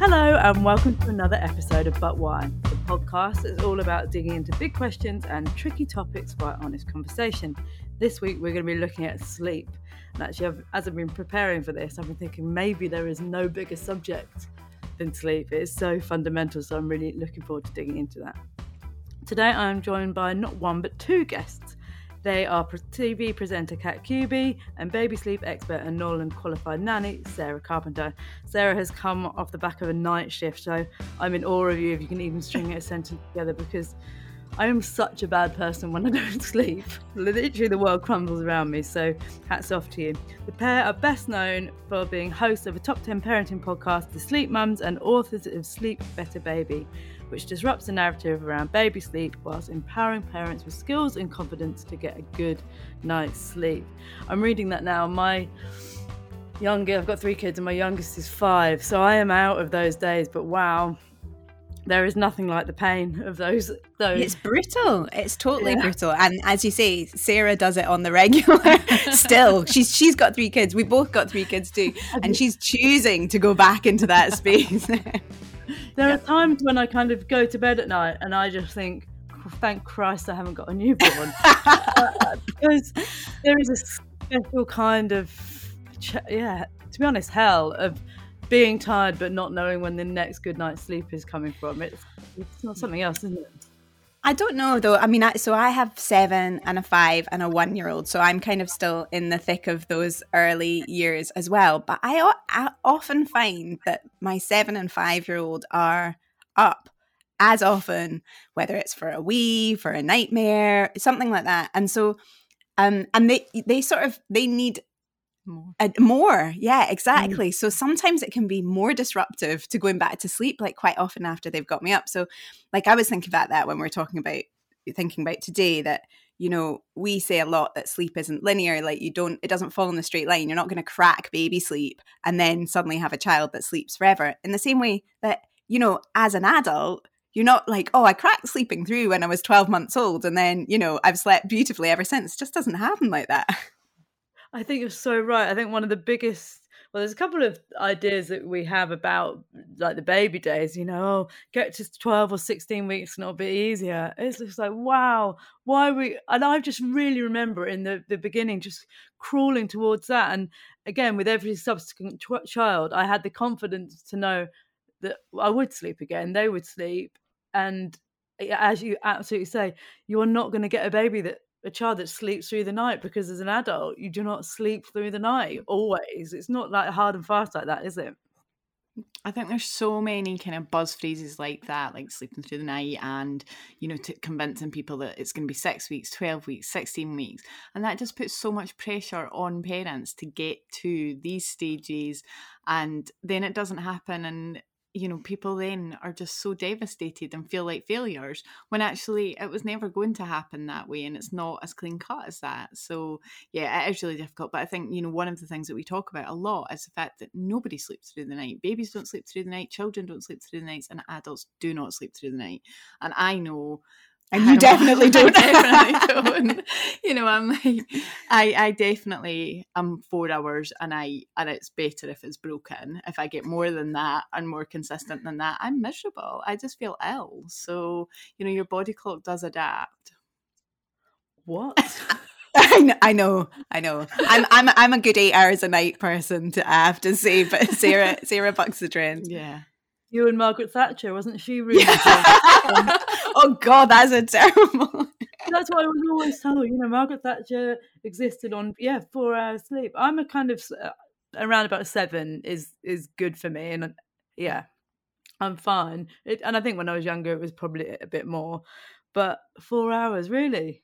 Hello and welcome to another episode of But Why, the podcast that's all about digging into big questions and tricky topics by honest conversation. This week we're going to be looking at sleep, and actually as I've been preparing for this, I've been thinking maybe there is no bigger subject than sleep. It's so fundamental, so I'm really looking forward to digging into that. Today I'm joined by not one but two guests. They are TV presenter Kat QB and baby sleep expert and Norland qualified nanny Sarah Carpenter. Sarah has come off the back of a night shift, so I'm in awe of you if you can even string a sentence together, because I am such a bad person when I don't sleep. Literally the world crumbles around me, so hats off to you. The pair are best known for being hosts of a top 10 parenting podcast, The Sleep Mums, and authors of Sleep Better Baby, which disrupts the narrative around baby sleep whilst empowering parents with skills and confidence to get a good night's sleep. I'm reading that now. I've got three kids and my youngest is 5, so I am out of those days, but wow, there is nothing like the pain of those. It's brutal. It's totally brutal. And as you say, Sarah does it on the regular still. She's got 3 kids. We both got 3 kids too. And she's choosing to go back into that space. There are times when I kind of go to bed at night and I just think, thank Christ I haven't got a newborn. Because there is a special kind of, to be honest, hell of being tired but not knowing when the next good night's sleep is coming from. It's not something else, isn't it? I don't know though. I mean, so I have 7 and a 5 and a 1-year-old, so I'm kind of still in the thick of those early years as well. But I often find that my 7 and 5-year-old are up as often, whether it's for a wee, for a nightmare, something like that. And so, and they need more. Yeah, exactly. Mm. So sometimes it can be more disruptive to going back to sleep, like quite often after they've got me up. So like I was thinking about that when we were thinking about today, that, you know, we say a lot that sleep isn't linear, like it doesn't fall in a straight line. You're not going to crack baby sleep and then suddenly have a child that sleeps forever. In the same way that, you know, as an adult, you're not like, oh, I cracked sleeping through when I was 12 months old and then, you know, I've slept beautifully ever since. It just doesn't happen like that. I think you're so right. I think one of the biggest, well, there's a couple of ideas that we have about like the baby days, you know, get to 12 or 16 weeks and it'll be easier. It's just like, wow, and I just really remember in the beginning just crawling towards that. And again, with every subsequent child, I had the confidence to know that I would sleep again, they would sleep. And as you absolutely say, you're not going to get a child that sleeps through the night, because as an adult you do not sleep through the night always. It's not like hard and fast like that, is it? I think there's so many kind of buzz phrases like that, like sleeping through the night, and, you know, to convincing people that it's going to be 6 weeks, 12 weeks, 16 weeks. And that just puts so much pressure on parents to get to these stages, and then it doesn't happen, and, you know, people then are just so devastated and feel like failures, when actually it was never going to happen that way, and it's not as clean cut as that. So yeah, it is really difficult. But I think, you know, one of the things that we talk about a lot is the fact that nobody sleeps through the night. Babies don't sleep through the night, children don't sleep through the nights, and adults do not sleep through the night. And I know. And you definitely don't. I definitely don't. You know, I'm like, I definitely am 4 hours, and it's better if it's broken. If I get more than that and more consistent than that, I'm miserable. I just feel ill. So, you know, your body clock does adapt. What? I know. I'm a good 8 hours a night person, to I have to say, but Sarah bucks the trend. Yeah. You and Margaret Thatcher, wasn't she really? Oh God, that's a terrible. That's why I was always told, you know, Margaret Thatcher existed on 4 hours sleep. I'm a kind of around about 7 is good for me, and I'm fine. And I think when I was younger, it was probably a bit more, but 4 hours really,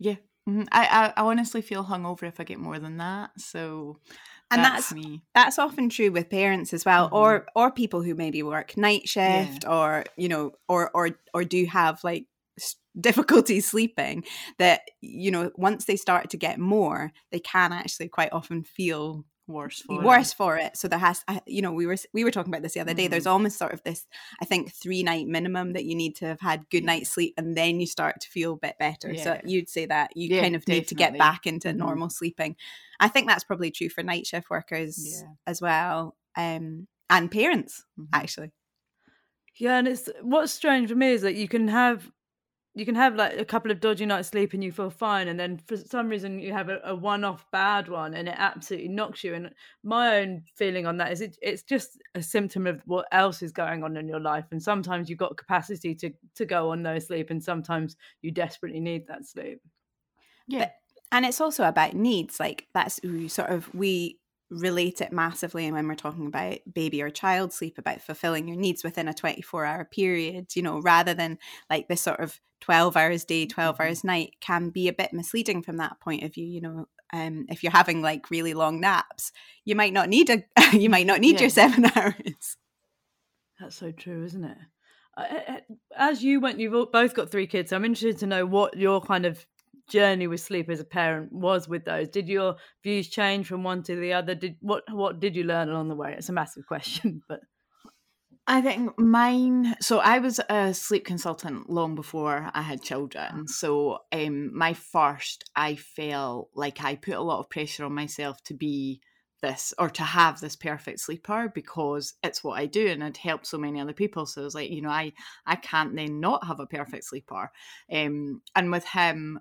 yeah. Mm-hmm. I honestly feel hungover if I get more than that. So. And that's me. That's often true with parents as well, mm-hmm. or people who maybe work night shift, or, you know, or do have like difficulty sleeping, that, you know, once they start to get more, they can actually quite often feel worse for it. So there has, you know, we were talking about this the other mm-hmm. day. There's almost sort of this, I think, 3-night minimum that you need to have had good night's sleep, and then you start to feel a bit better. Yeah. So you'd say that you kind of need to get back into mm-hmm. normal sleeping. I think that's probably true for night shift workers as well. and parents, actually. Yeah, and it's what's strange for me is that you can have like a couple of dodgy nights sleep and you feel fine, and then for some reason you have a one-off bad one and it absolutely knocks you. And my own feeling on that is it's just a symptom of what else is going on in your life, and sometimes you've got capacity to go on no sleep and sometimes you desperately need that sleep. Yeah. And it's also about needs. Like that's sort of, we relate it massively, and when we're talking about baby or child sleep, about fulfilling your needs within a 24-hour period, you know, rather than like this sort of 12 hours day, 12 hours night, can be a bit misleading from that point of view. You know, if you're having like really long naps, you might not need your 7 hours. That's so true, isn't it? As you've both got three kids, so I'm interested to know what your kind of journey with sleep as a parent was with those. Did your views change from one to the other? What did you learn along the way? It's a massive question, but I think mine, so I was a sleep consultant long before I had children. So my first, I felt like I put a lot of pressure on myself to be this, or to have this perfect sleeper, because it's what I do and I'd helped so many other people. So it was like, you know, I can't then not have a perfect sleeper. And with him,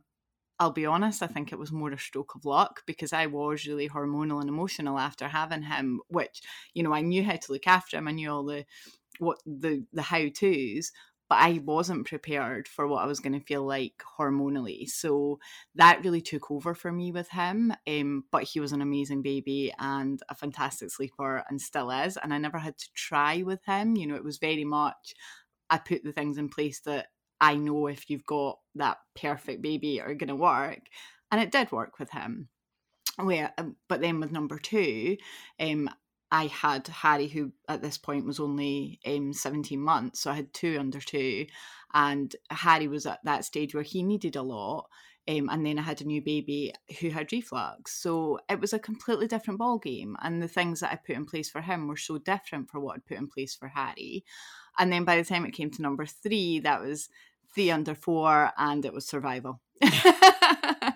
I'll be honest, I think it was more a stroke of luck, because I was really hormonal and emotional after having him, which, you know, I knew how to look after him. I knew all the how-tos, but I wasn't prepared for what I was going to feel like hormonally. So that really took over for me with him. But he was an amazing baby and a fantastic sleeper, and still is. And I never had to try with him. You know, it was very much, I put the things in place that I know if you've got that perfect baby are going to work, and it did work with him. But then with number two, I had Harry, who at this point was only 17 months, so I had two under two, and Harry was at that stage where he needed a lot, and then I had a new baby who had reflux, so it was a completely different ballgame, and the things that I put in place for him were so different for what I'd put in place for Harry. And then by the time it came to number three, that was 3 under 4, and it was survival. Yeah.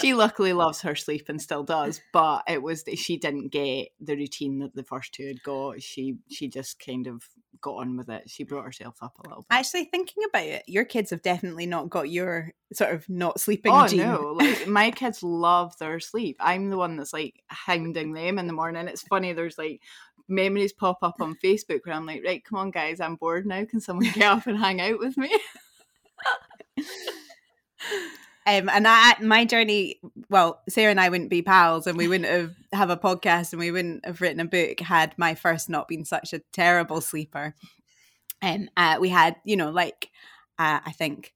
She luckily loves her sleep and still does, but it was that she didn't get the routine that the first two had got. She just kind of got on with it. She brought herself up a little bit. Actually, thinking about it, your kids have definitely not got your sort of not sleeping gene. No, like my kids love their sleep. I'm the one that's like hounding them in the morning. It's funny, there's like memories pop up on Facebook where I'm like, right, come on guys, I'm bored now, can someone get up and hang out with me? My journey, well, Sarah and I wouldn't be pals, and we wouldn't have a podcast, and we wouldn't have written a book had my first not been such a terrible sleeper. And we had, you know, like I think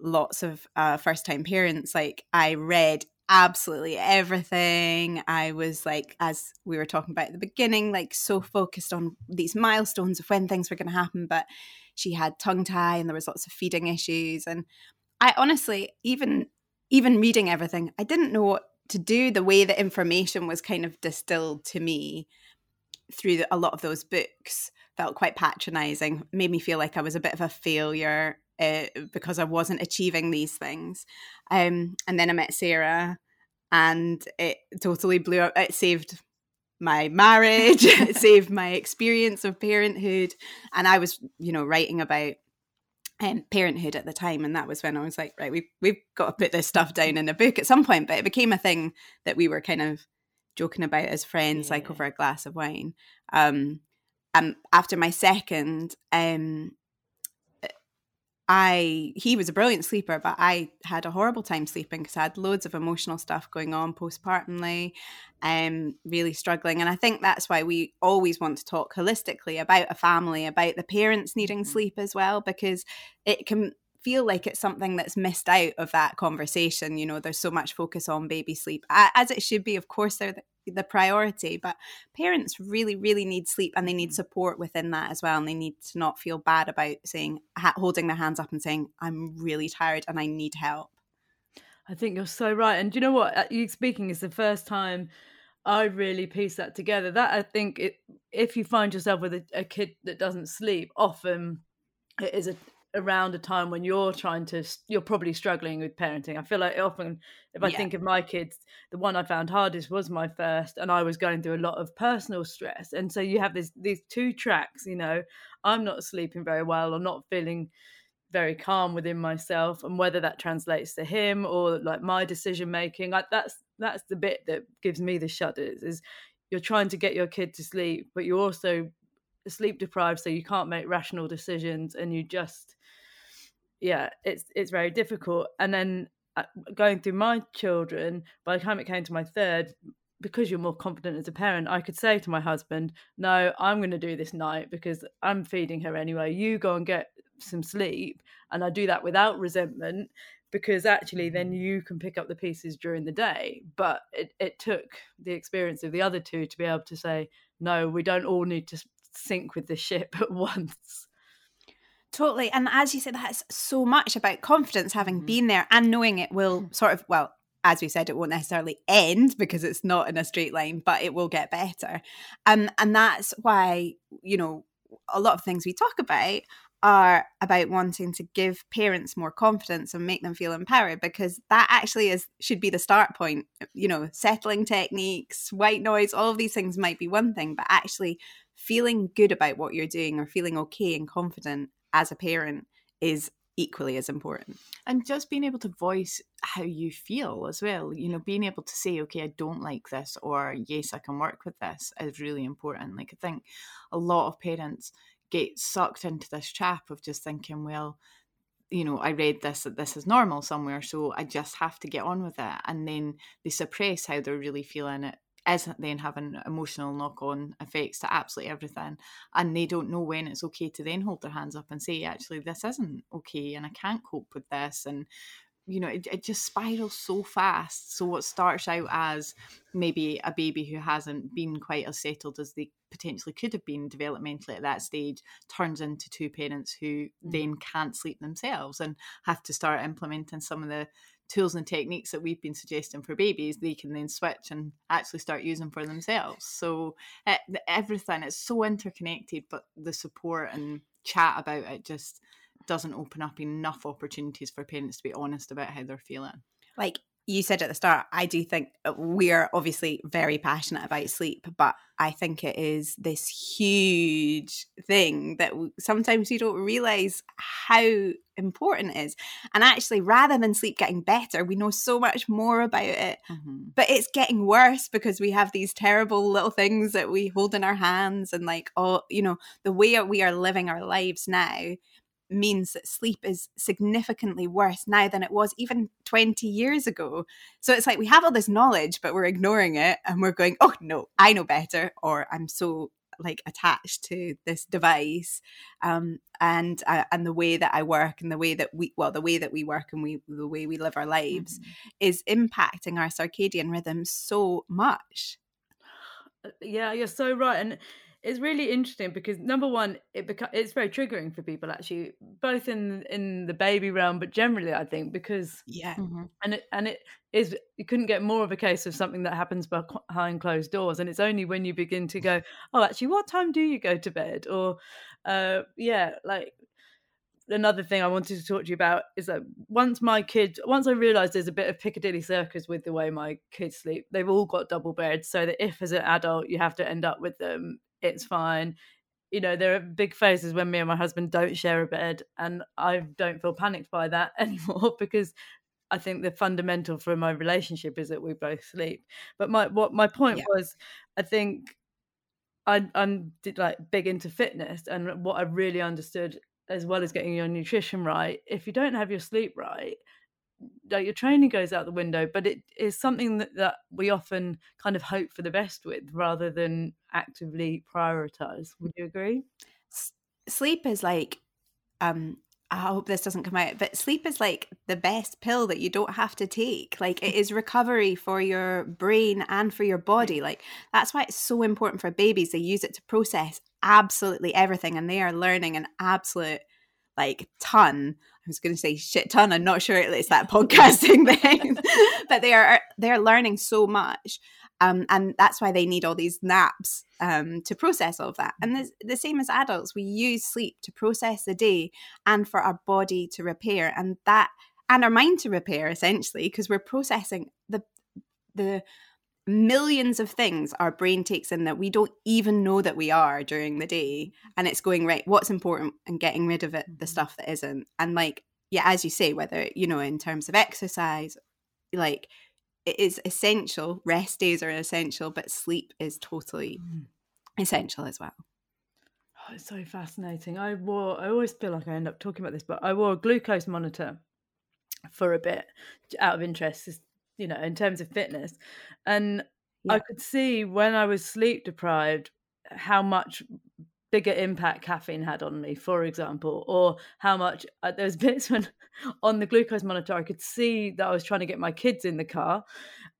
lots of first-time parents, like I read absolutely everything. I was like, as we were talking about at the beginning, like so focused on these milestones of when things were going to happen, but she had tongue tie and there was lots of feeding issues. And I honestly, even reading everything, I didn't know what to do. The way the information was kind of distilled to me through a lot of those books felt quite patronizing, made me feel like I was a bit of a failure because I wasn't achieving these things. And then I met Sarah, and it totally blew up. It saved my marriage, it saved my experience of parenthood. And I was, you know, writing about parenthood at the time, and that was when I was like, right, we've got to put this stuff down in a book at some point. But it became a thing that we were kind of joking about as friends, like over a glass of wine. After my second, he was a brilliant sleeper, but I had a horrible time sleeping because I had loads of emotional stuff going on postpartumly, really struggling. And I think that's why we always want to talk holistically about a family, about the parents needing sleep as well, because it can feel like it's something that's missed out of that conversation. You know, there's so much focus on baby sleep, as it should be. Of course, they're the priority, but parents really, really need sleep, and they need support within that as well. And they need to not feel bad about saying, holding their hands up and saying, I'm really tired and I need help. I think you're so right. And do you know what? You speaking is the first time I really pieced that together. That I think if you find yourself with a kid that doesn't sleep, often it is a around a time when you're probably struggling with parenting. I feel like often, if I think of my kids, the one I found hardest was my first, and I was going through a lot of personal stress. And so you have these two tracks, you know, I'm not sleeping very well or not feeling very calm within myself, and whether that translates to him or like my decision making, like that's the bit that gives me the shudders, is you're trying to get your kid to sleep, but you're also sleep deprived, so you can't make rational decisions, and you just it's very difficult. And then going through my children, by the time it came to my third, because you're more confident as a parent, I could say to my husband, no, I'm going to do this night because I'm feeding her anyway, you go and get some sleep. And I do that without resentment, because actually then you can pick up the pieces during the day. But it took the experience of the other two to be able to say, no, we don't all need to sink with the ship at once. Totally. And as you said, that's so much about confidence, having been there and knowing it will sort of, well, as we said, it won't necessarily end because it's not in a straight line, but it will get better. And that's why, you know, a lot of things we talk about are about wanting to give parents more confidence and make them feel empowered, because that actually should be the start point. You know, settling techniques, white noise, all of these things might be one thing, but actually feeling good about what you're doing or feeling okay and confident as a parent is equally as important. And just being able to voice how you feel as well, you know, being able to say, okay, I don't like this, or yes, I can work with this, is really important. Like, I think a lot of parents get sucked into this trap of just thinking, well, you know, I read this is normal somewhere, so I just have to get on with it. And then they suppress how they're really feeling. It isn't then having emotional knock-on effects to absolutely everything, and they don't know when it's okay to then hold their hands up and say, actually, this isn't okay and I can't cope with this. And you know, it just spirals so fast. So what starts out as maybe a baby who hasn't been quite as settled as they potentially could have been developmentally at that stage turns into two parents who then can't sleep themselves and have to start implementing some of the tools and techniques that we've been suggesting for babies. They can then switch and actually start using for themselves. So everything, it's so interconnected, but the support and chat about it just doesn't open up enough opportunities for parents to be honest about how they're feeling. Like you said at the start, I do think we're obviously very passionate about sleep, but I think it is this huge thing that sometimes you don't realise how important it is. And actually, rather than sleep getting better, we know so much more about it, but it's getting worse because we have these terrible little things that we hold in our hands, and like, oh, you know, the way we are living our lives now means that sleep is significantly worse now than it was even 20 years ago. So it's like we have all this knowledge, but we're ignoring it, and we're going, oh no, I know better, or I'm so like attached to this device and the way that I work and the way we live our lives is impacting our circadian rhythm so much. Yeah, you're so right. And it's really interesting because, number one, it's very triggering for people, actually, both in the baby realm, but generally, I think, because you couldn't get more of a case of something that happens behind closed doors. And it's only when you begin to go, oh, actually, what time do you go to bed? Or like another thing I wanted to talk to you about is that once I realised there's a bit of Piccadilly Circus with the way my kids sleep, they've all got double beds, so that if as an adult you have to end up with them, it's fine. You know, there are big phases when me and my husband don't share a bed, and I don't feel panicked by that anymore, because I think the fundamental for my relationship is that we both sleep. But my point was, I think I'm like big into fitness, and what I really understood, as well as getting your nutrition right, if you don't have your sleep right, like your training goes out the window. But it is something that we often kind of hope for the best with rather than actively prioritize. Would you agree? Sleep is like, I hope this doesn't come out, but sleep is like the best pill that you don't have to take. Like, it is recovery for your brain and for your body. Like, that's why it's so important for babies. They use it to process absolutely everything, and they are learning an absolute shit ton. I'm not sure it's that podcasting thing, but they are learning so much. And that's why they need all these naps to process all of that. And the same as adults, we use sleep to process the day and for our body to repair and our mind to repair, essentially, because we're processing the millions of things our brain takes in that we don't even know that we are during the day. And it's going, right, what's important, and getting rid of it, the stuff that isn't. And like, yeah, as you say, whether, you know, in terms of exercise, like, it is essential. Rest days are essential, but sleep is totally essential as well. Oh, it's so fascinating. I always feel like I end up talking about this, but I wore a glucose monitor for a bit out of interest, you know, in terms of fitness. And yeah, I could see when I was sleep deprived how much bigger impact caffeine had on me, for example, or how much there's bits when on the glucose monitor I could see that I was trying to get my kids in the car,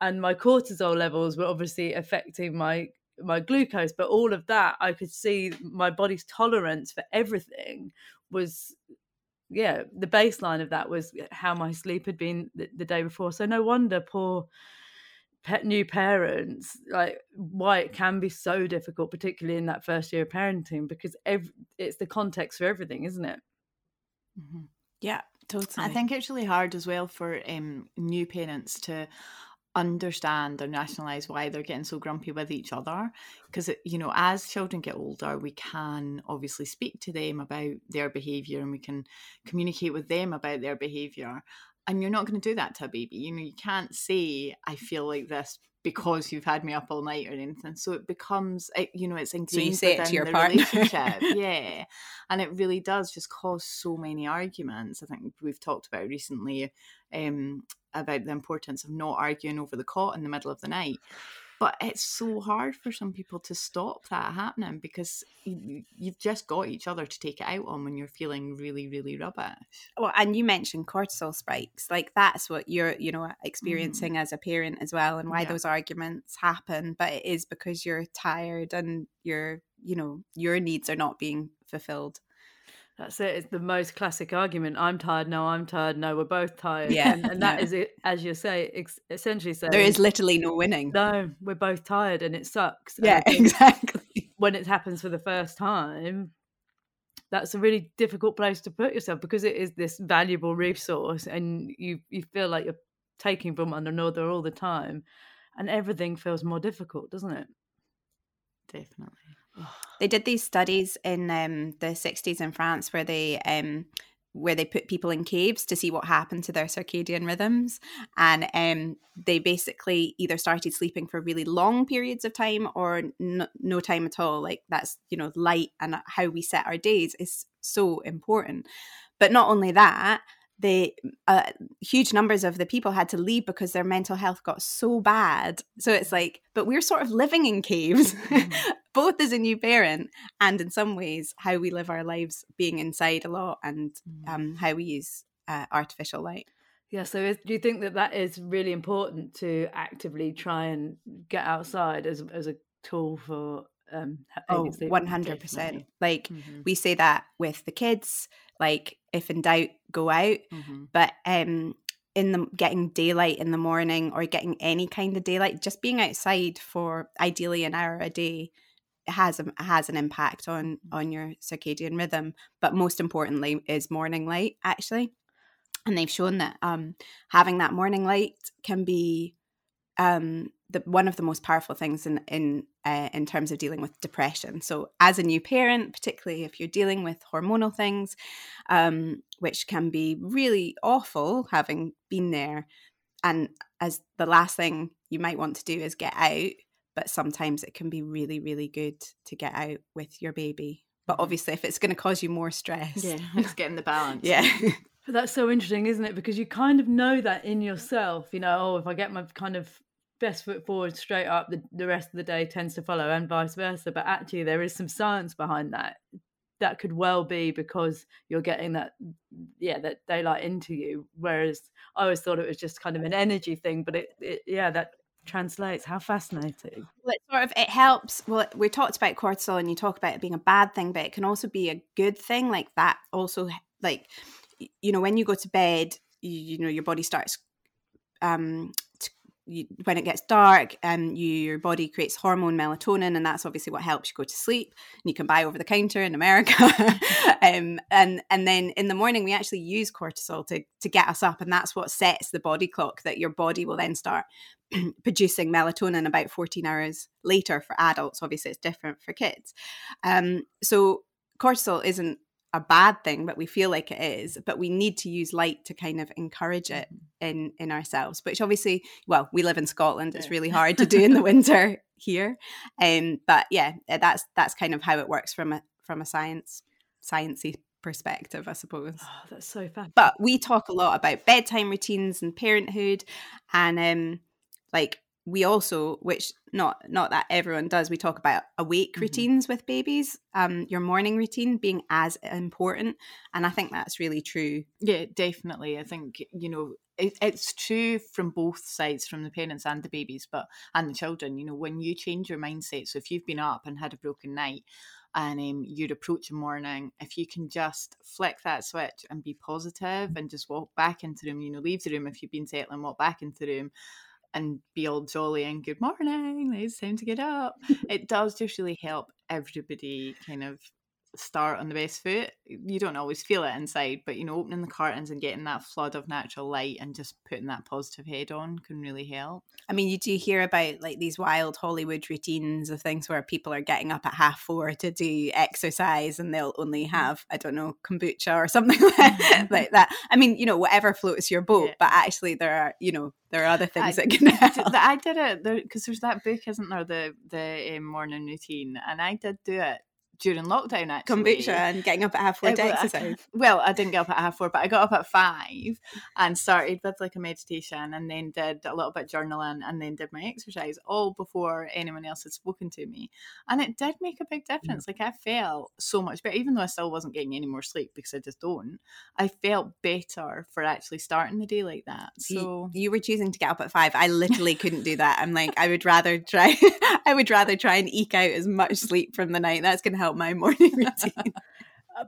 and my cortisol levels were obviously affecting my glucose, but all of that I could see my body's tolerance for everything was, yeah, the baseline of that was how my sleep had been the day before. So no wonder poor new parents, like, why it can be so difficult, particularly in that first year of parenting, because it's the context for everything, isn't it? Mm-hmm. Yeah, totally. I think it's really hard as well for new parents to understand or nationalize why they're getting so grumpy with each other, because, you know, as children get older, we can obviously speak to them about their behavior and we can communicate with them about their behavior, and you're not going to do that to a baby. You know, you can't say I feel like this because you've had me up all night or anything. So it becomes, you know, it's ingrained. So you say it to your partner. Yeah, and it really does just cause so many arguments. I think we've talked about recently about the importance of not arguing over the cot in the middle of the night. But it's so hard for some people to stop that happening, because you've just got each other to take it out on when you're feeling really, really rubbish. Well, and you mentioned cortisol spikes. Like, that's what you're, you know, experiencing as a parent as well, and why those arguments happen. But it is because you're tired and you're, you know, your needs are not being fulfilled. That's it. It's the most classic argument. I'm tired. No, we're both tired. Yeah. And that is it, as you say, essentially saying there is literally no winning. No, we're both tired and it sucks. Yeah, exactly. When it happens for the first time, that's a really difficult place to put yourself, because it is this valuable resource and you feel like you're taking from one another all the time, and everything feels more difficult, doesn't it? Definitely. They did these studies in the 60s in France where they put people in caves to see what happened to their circadian rhythms, and they basically either started sleeping for really long periods of time or no time at all. Like, that's, you know, light and how we set our days is so important. But not only that, the huge numbers of the people had to leave because their mental health got so bad. So it's like, but we're sort of living in caves, both as a new parent and in some ways how we live our lives being inside a lot, and how we use artificial light. Yeah, so do you think that is really important to actively try and get outside as a tool for... 100%. Like, we say that with the kids, like, if in doubt, go out. But in the getting daylight in the morning, or getting any kind of daylight, just being outside for ideally an hour a day has an impact on your circadian rhythm, but most importantly is morning light, actually. And they've shown that having that morning light can be one of the most powerful things in terms of dealing with depression. So as a new parent, particularly if you're dealing with hormonal things, which can be really awful, having been there, and as the last thing you might want to do is get out, but sometimes it can be really, really good to get out with your baby. But obviously if it's going to cause you more stress. Yeah, it's getting the balance. Yeah. But that's so interesting, isn't it? Because you kind of know that in yourself, you know, if I get my kind of best foot forward straight up, the rest of the day tends to follow, and vice versa. But actually there is some science behind that could well be because you're getting that daylight into you, whereas I always thought it was just kind of an energy thing, but it that translates. How fascinating. Well, it helps. Well, we talked about cortisol and you talk about it being a bad thing, but it can also be a good thing. Like, that also, like, you know, when you go to bed, you know, your body starts when it gets dark, your body creates hormone melatonin, and that's obviously what helps you go to sleep. And you can buy over the counter in America. and then in the morning, we actually use cortisol to get us up, and that's what sets the body clock that your body will then start producing melatonin about 14 hours later for adults. Obviously, it's different for kids. So cortisol isn't a bad thing, but we feel like it is, but we need to use light to kind of encourage it in ourselves, which obviously, well, we live in Scotland, it's really hard to do in the winter here, but yeah, that's kind of how it works from a sciencey perspective, I suppose. Oh, that's so fun. But we talk a lot about bedtime routines and parenthood, and we also, which not that everyone does, we talk about awake routines with babies, your morning routine being as important. And I think that's really true. Yeah, definitely. I think, it's true from both sides, from the parents and the babies, and the children, when you change your mindset. So if you've been up and had a broken night and you'd approach a morning, if you can just flick that switch and be positive and just walk back into the room, leave the room if you've been settling, walk back into the room and be all jolly and good morning, it's time to get up. It does just really help everybody kind of start on the best foot. You don't always feel it inside, but opening the curtains and getting that flood of natural light and just putting that positive head on can really help. I mean, you do hear about like these wild Hollywood routines of things where people are getting up at 4:30 to do exercise, and they'll only have, I don't know, kombucha or something like that. I mean, whatever floats your boat, yeah. But actually there are other things that can help. I did it because there's that book, isn't there, the morning routine, and I did do it during lockdown, actually. Kombucha and getting up at 4:30 to exercise. Well, I didn't get up at 4:30, but I got up at 5 and started with a meditation, and then did a little bit of journaling, and then did my exercise, all before anyone else had spoken to me. And it did make a big difference. I felt so much better, even though I still wasn't getting any more sleep because I just don't. I felt better for actually starting the day like that. So you were choosing to get up at 5. I literally couldn't do that. I'm like, I would rather try and eke out as much sleep from the night. That's going to help my morning routine.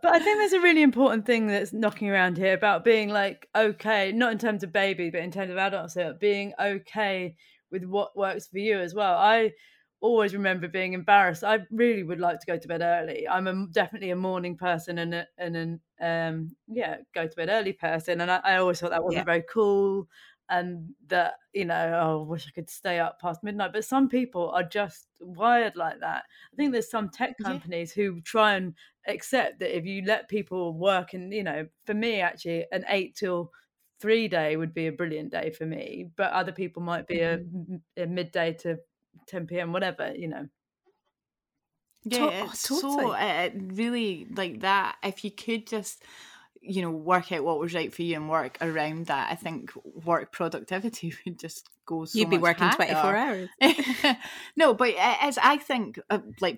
But I think there's a really important thing that's knocking around here about being okay, not in terms of baby, but in terms of adults, being okay with what works for you as well. I always remember being embarrassed. I really would like to go to bed early. I'm definitely a morning person and go to bed early person. And I always thought that wasn't very cool. And that, I wish I could stay up past midnight. But some people are just wired like that. I think there's some tech companies who try and accept that if you let people work, and, for me, actually, an 8 till 3 day would be a brilliant day for me. But other people might be a midday to 10 p.m., whatever, Yeah, really like that. If you could just... work out what was right for you and work around that, I think work productivity would just go so much higher. You'd be working 24 hours. No, but as I think,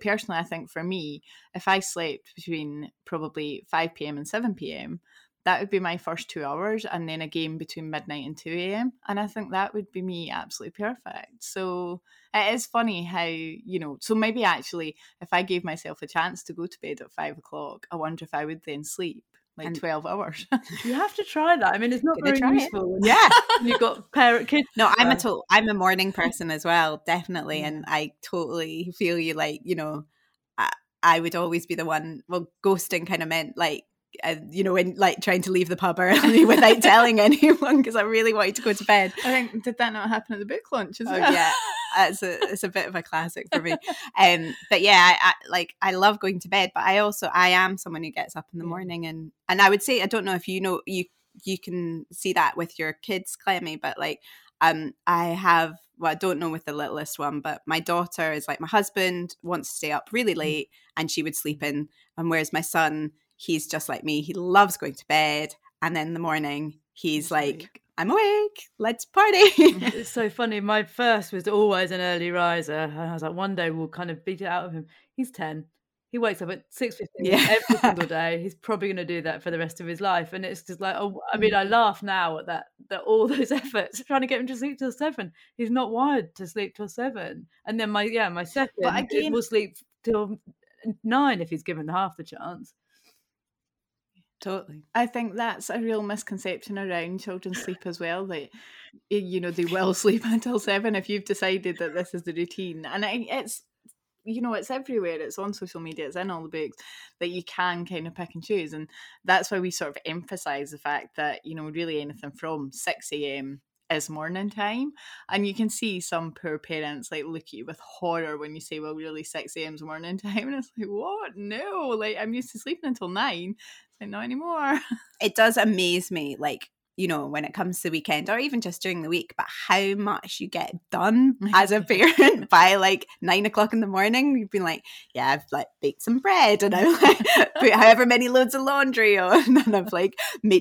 personally, I think for me, if I slept between probably 5 p.m. and 7 p.m, that would be my first 2 hours, and then again between midnight and 2 a.m. And I think that would be me absolutely perfect. So it is funny how, so maybe actually if I gave myself a chance to go to bed at 5 o'clock, I wonder if I would then sleep. Like 12 hours. You have to try that. I mean, it's not very useful. Yeah. You've got parent kids. No, I'm a morning person as well, definitely. Yeah. And I totally feel you, I would always be the one, ghosting kind of meant and trying to leave the pub early without telling anyone because I really wanted to go to bed. I think, did that not happen at the book launch as well? Oh, yeah. It's a bit of a classic for me. But yeah, I love going to bed, but I am someone who gets up in the morning, and I would say, I don't know if you can see that with your kids, Clemmy, but I have, I don't know with the littlest one, but my daughter is my husband wants to stay up really late and she would sleep in, and whereas my son, he's just like me, he loves going to bed, and then in the morning he's like, I'm awake, let's party. It's so funny. My first was always an early riser, and I was like, one day we'll kind of beat it out of him. He's 10. He wakes up at 6:15 every single day. He's probably going to do that for the rest of his life. And it's just I laugh now at that all those efforts trying to get him to sleep till 7. He's not wired to sleep till 7. And then my second, but again, will sleep till 9 if he's given half the chance. Totally. I think that's a real misconception around children's sleep as well. Like, you know, they will sleep until 7 if you've decided that this is the routine. And it's, you know, it's everywhere. It's on social media. It's in all the books that you can kind of pick and choose. And that's why we sort of emphasize the fact that, you know, really anything from 6 a.m. is morning time. And you can see some poor parents like look at you with horror when you say, well, really 6 a.m. is morning time. And it's like, what? No, like I'm used to sleeping until 9. It's like, not anymore. It does amaze me, like, you know, when it comes to the weekend or even just during the week, but how much you get done as a parent by like 9 o'clock in the morning. You've been like, yeah, I've like baked some bread and I've like put however many loads of laundry on and I've like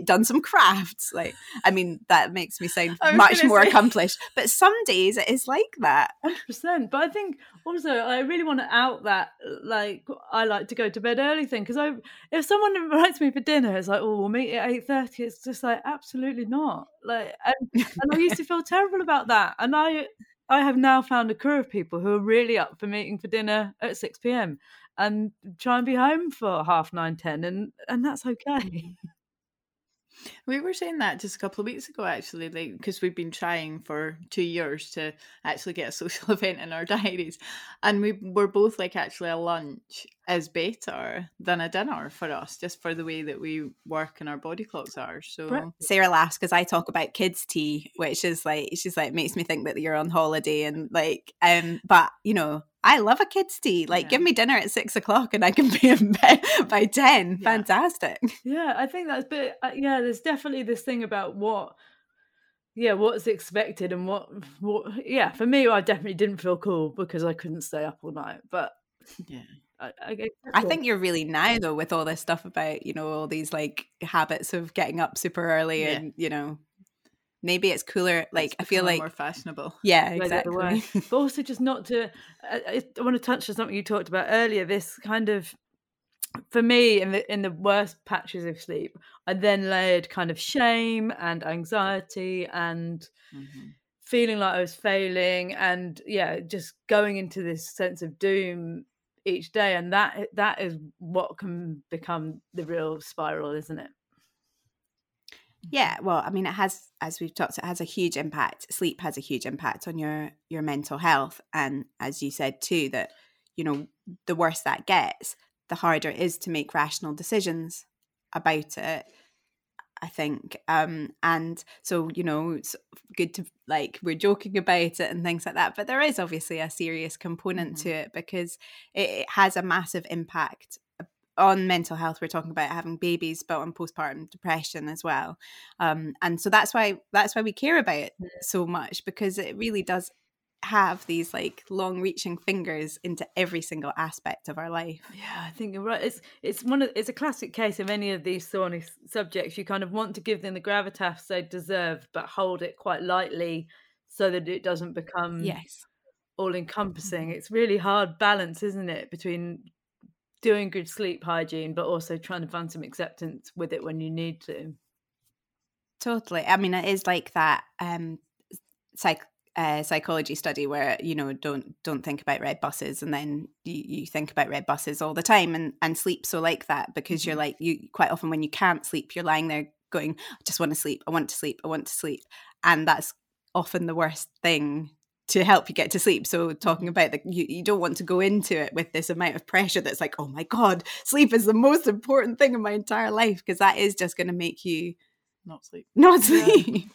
done some crafts. Like, I mean, that makes me sound much more accomplished, but some days it is like that. 100%. But I think also I really want to out that, like, I like to go to bed early thing, because if someone invites me for dinner, it's like, oh, we'll meet at 8:30. It's just like, absolutely not. Like, and I used to feel terrible about that, and I have now found a crew of people who are really up for meeting for dinner at 6 p.m. and try and be home for 9:30, 10:30, and that's okay. We were saying that just a couple of weeks ago, actually, like, because we've been trying for 2 years to actually get a social event in our diaries, and we were both like, actually a lunch is better than a dinner for us, just for the way that we work and our body clocks are. So Sarah laughs because I talk about kids' tea, which is like, she's like, makes me think that you're on holiday, and like, but you know, I love a kids' tea. Like, yeah. Give me dinner at 6 o'clock and I can be in bed by 10. Yeah. Fantastic. Yeah, I think that's a bit, yeah, there's definitely this thing about what's expected and what, yeah, for me, I definitely didn't feel cool because I couldn't stay up all night. But yeah. I think you're really now though with all this stuff about, you know, all these like habits of getting up super early, yeah. And, you know, maybe it's cooler, like, I feel like more fashionable. Yeah, exactly. But also just not to, I want to touch on something you talked about earlier, this kind of, for me, in the worst patches of sleep, I then layered kind of shame and anxiety and feeling like I was failing, and yeah, just going into this sense of doom each day, and that is what can become the real spiral, isn't it? Yeah, well, I mean, it has, as we've talked, it has a huge impact. Sleep has a huge impact on your mental health. And as you said too, that, you know, the worse that gets, the harder it is to make rational decisions about it, I think. And so, you know, it's good to, like, we're joking about it and things like that, but there is obviously a serious component to it, because it has a massive impact on mental health. We're talking about having babies, but on postpartum depression as well, and so that's why we care about it so much, because it really does have these like long-reaching fingers into every single aspect of our life. Yeah, I think you're right. It's a classic case of any of these thorny subjects. You kind of want to give them the gravitas they deserve, but hold it quite lightly so that it doesn't become all-encompassing. It's really hard balance, isn't it, between doing good sleep hygiene, but also trying to find some acceptance with it when you need to. Totally. I mean, it is like that psychology study where, you know, don't think about red buses, and then you think about red buses all the time, and sleep's so like that, because you're like, you quite often when you can't sleep, you're lying there going, I just want to sleep, I want to sleep, I want to sleep. And that's often the worst thing to help you get to sleep. So talking about that, you don't want to go into it with this amount of pressure that's like, oh my God, sleep is the most important thing in my entire life, because that is just going to make you not sleep. Yeah.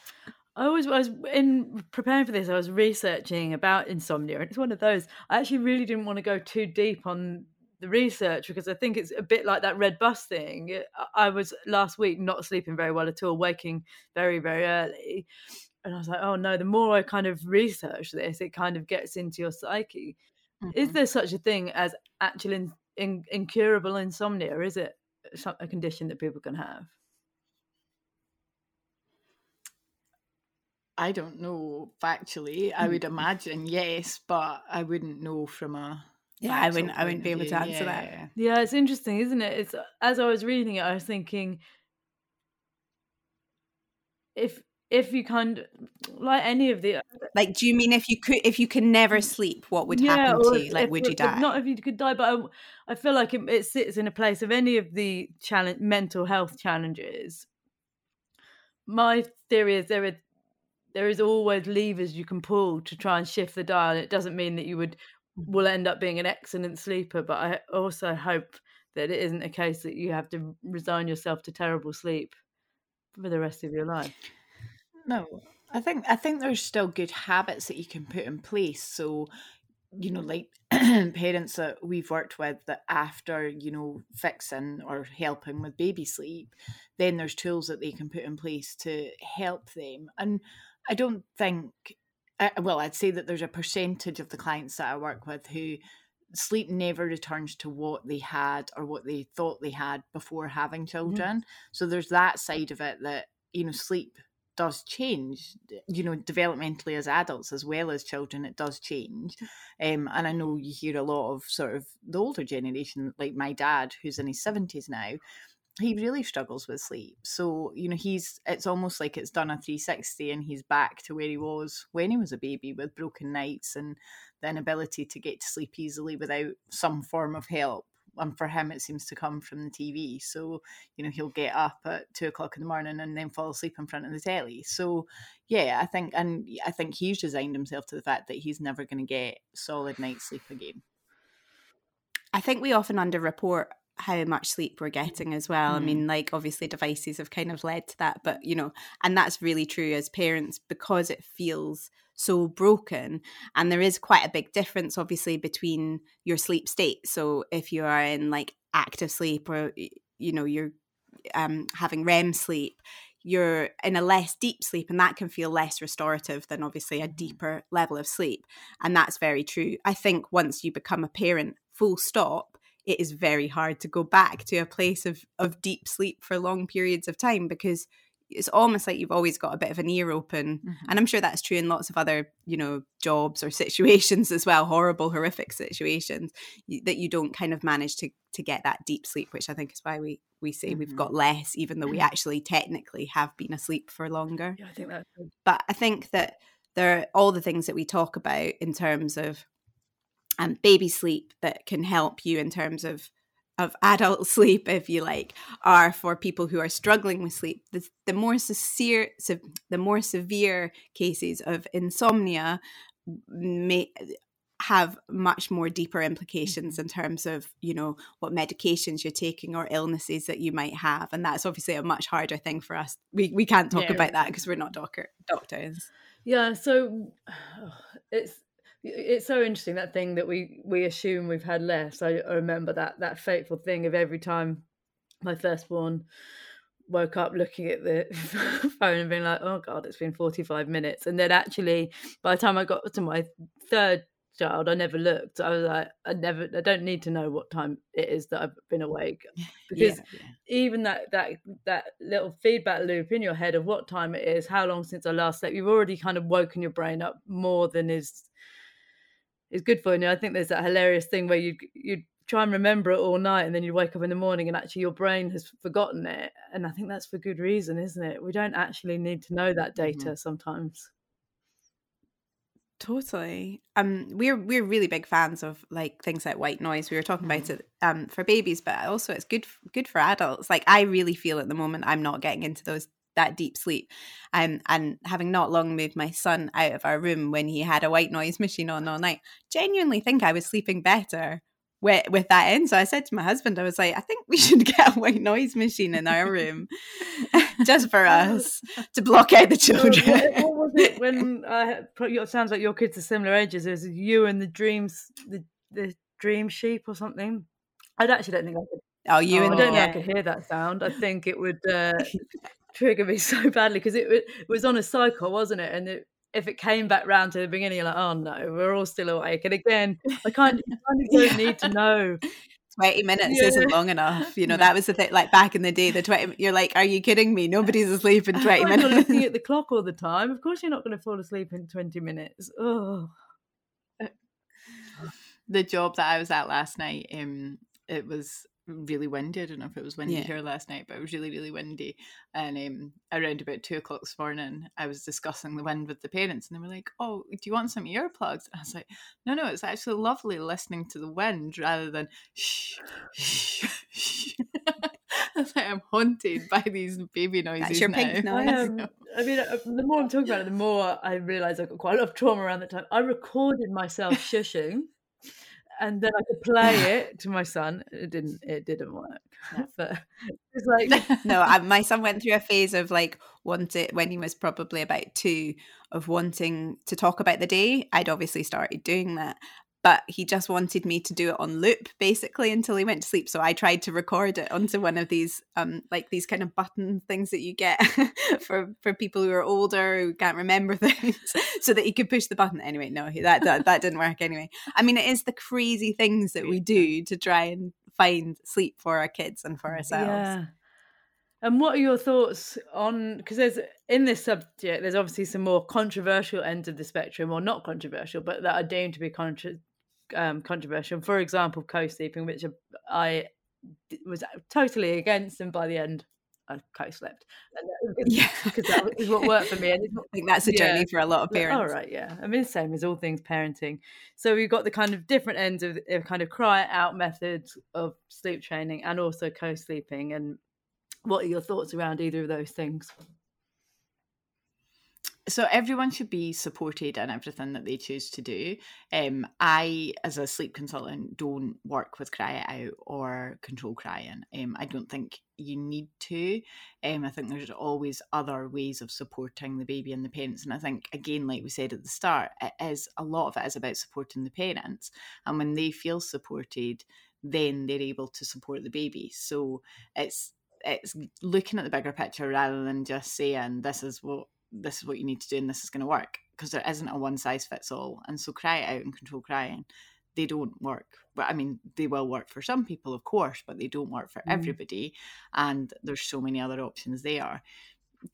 I was in preparing for this, I was researching about insomnia, and it's one of those, I actually really didn't want to go too deep on the research, because I think it's a bit like that red bus thing. I was last week not sleeping very well at all, waking very, very early. And I was like, oh no, the more I kind of research this, it kind of gets into your psyche. Is there such a thing as actual incurable insomnia? Or is it a condition that people can have? I don't know, factually. I would imagine, yes, but I wouldn't know from a... Yeah, I wouldn't be able to answer that. Yeah, it's interesting, isn't it? It's, as I was reading it, I was thinking, if you kind of, like any of the, like, do you mean if you can never sleep, what would happen to you? Like, would you die? Not if you could die, but I feel like it sits in a place of any of the mental health challenges. My theory is there are there is always levers you can pull to try and shift the dial. It doesn't mean that you will end up being an excellent sleeper, but I also hope that it isn't a case that you have to resign yourself to terrible sleep for the rest of your life. No, I think there's still good habits that you can put in place. So, you know, like parents that we've worked with that after, you know, fixing or helping with baby sleep, then there's tools that they can put in place to help them. And I don't think, well, I'd say that there's a percentage of the clients that I work with who sleep never returns to what they had or what they thought they had before having children. Mm-hmm. So there's that side of it that, you know, sleep does change, you know, developmentally as adults as well as children, it does change. And I know you hear a lot of sort of the older generation, like my dad, who's in his 70s now, he really struggles with sleep. So, you know, it's almost like it's done a 360 and he's back to where he was when he was a baby, with broken nights and the inability to get to sleep easily without some form of help. And for him, it seems to come from the TV. So, you know, he'll get up at 2:00 in the morning and then fall asleep in front of the telly. So, yeah, I think he's resigned himself to the fact that he's never going to get solid night's sleep again. I think we often underreport how much sleep we're getting as well. Mm. I mean, like, obviously devices have kind of led to that, but, you know, and that's really true as parents, because it feels so broken. And there is quite a big difference, obviously, between your sleep state. So if you are in like active sleep, or, you know, you're having REM sleep, you're in a less deep sleep, and that can feel less restorative than obviously a deeper level of sleep. And that's very true. I think once you become a parent, full stop, it is very hard to go back to a place of deep sleep for long periods of time, because it's almost like you've always got a bit of an ear open. Mm-hmm. And I'm sure that's true in lots of other, you know, jobs or situations as well, horrible, horrific situations, that you don't kind of manage to get that deep sleep, which I think is why we say mm-hmm. we've got less, even though we actually technically have been asleep for longer. Yeah, I think that's good. But I think that there are all the things that we talk about in terms of baby sleep that can help you in terms of adult sleep, if you like, are for people who are struggling with sleep. The more severe cases of insomnia may have much more deeper implications in terms of, you know, what medications you're taking or illnesses that you might have. And that's obviously a much harder thing for us. We can't talk about that because we're not doctors. Yeah, so it's so interesting, that thing that we assume we've had less. I remember that fateful thing of every time my firstborn woke up looking at the phone and being like, oh God, it's been 45 minutes. And then actually, by the time I got to my third child, I never looked. I was like, I don't need to know what time it is that I've been awake, because even that little feedback loop in your head of what time it is, how long since I last slept, you've already kind of woken your brain up more than is good for you. I think there's that hilarious thing where you try and remember it all night, and then you wake up in the morning and actually your brain has forgotten it. And I think that's for good reason, isn't it? We don't actually need to know that data mm-hmm. sometimes. Totally. We're really big fans of like things like white noise. We were talking mm-hmm. about it for babies, but also it's good for adults. Like, I really feel at the moment I'm not getting into that deep sleep, and having not long moved my son out of our room when he had a white noise machine on all night, genuinely think I was sleeping better with that in. So I said to my husband, I was like, I think we should get a white noise machine in our room just for us to block out the children. What was it when it sounds like your kids are similar ages, it was you and the dream sheep or something? I actually don't think I could. I could hear that sound. I think it would trigger me so badly, because it was on a cycle, wasn't it? And if it came back round to the beginning, you're like, oh no, we're all still awake. And again, I kind of don't need to know. 20 minutes isn't long enough. You know, that was the thing, like back in the day, the 20, you're like, are you kidding me? Nobody's asleep in 20 minutes. You're looking at the clock all the time. Of course you're not going to fall asleep in 20 minutes. Oh. The job that I was at last night, it was really windy. I don't know if it was windy here last night, but it was really, really windy. And around about 2:00 this morning, I was discussing the wind with the parents, and they were like, oh, do you want some earplugs? And I was like, no, it's actually lovely listening to the wind rather than shh, shh, shh. I am haunted by these baby noises. That's your pink noise. I mean, the more I'm talking about it, the more I realise I've got quite a lot of trauma around that time. I recorded myself shushing, and then I could play it to my son. It didn't work. No. But it's like my son went through a phase of like when he was probably about 2 of wanting to talk about the day. I'd obviously started doing that. But he just wanted me to do it on loop, basically, until he went to sleep. So I tried to record it onto one of these, like these kind of button things that you get for people who are older, who can't remember things, so that he could push the button. Anyway, no, that didn't work anyway. I mean, it is the crazy things that we do to try and find sleep for our kids and for ourselves. Yeah. And what are your thoughts on, because in this subject, there's obviously some more controversial ends of the spectrum, or not controversial, but that are deemed to be controversial. For example, co-sleeping, which I was totally against, and by the end I co-slept, because that was what worked for me. And I think that's a journey for a lot of parents. All right, yeah. I mean, the same as all things parenting. So we've got the kind of different ends of the kind of cry out methods of sleep training, and also co-sleeping. And what are your thoughts around either of those things? So everyone should be supported in everything that they choose to do. I, as a sleep consultant, don't work with cry it out or control crying. I don't think you need to. I think there's always other ways of supporting the baby and the parents. And I think, again, like we said at the start, a lot of it is about supporting the parents. And when they feel supported, then they're able to support the baby. So it's looking at the bigger picture rather than just saying, this is what you need to do and this is going to work, because there isn't a one size fits all. And so cry it out and control crying, they don't work. But I mean, they will work for some people, of course, but they don't work for everybody. And there's so many other options there.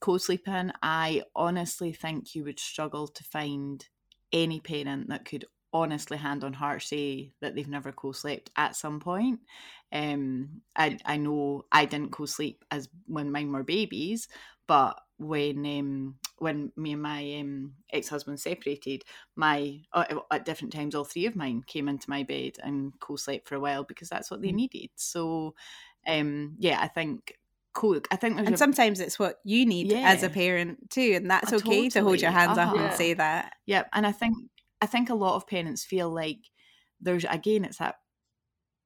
Co-sleeping, I honestly think you would struggle to find any parent that could honestly, hand on heart, say that they've never co-slept at some point. I know I didn't co-sleep as when mine were babies, but when me and my ex-husband separated, at different times all 3 of mine came into my bed and co-slept for a while, because that's what they needed. So I think there's sometimes it's what you need as a parent too, and that's okay to hold your hands up and say that. Yep, and I think a lot of parents feel like there's, again, it's that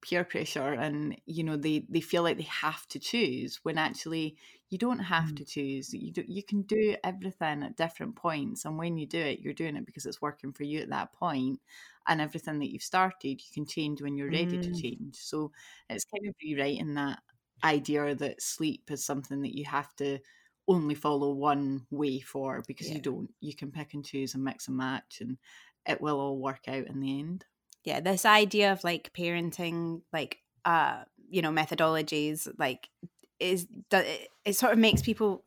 peer pressure, and they feel like they have to choose, when actually you don't have to choose. You can do everything at different points, and when you do it, you're doing it because it's working for you at that point, and everything that you've started you can change when you're ready to change. So it's kind of rewriting that idea that sleep is something that you have to only follow one way for, because you don't. You can pick and choose and mix and match, and it will all work out in the end. Yeah, this idea of like parenting, like methodologies, like it sort of makes people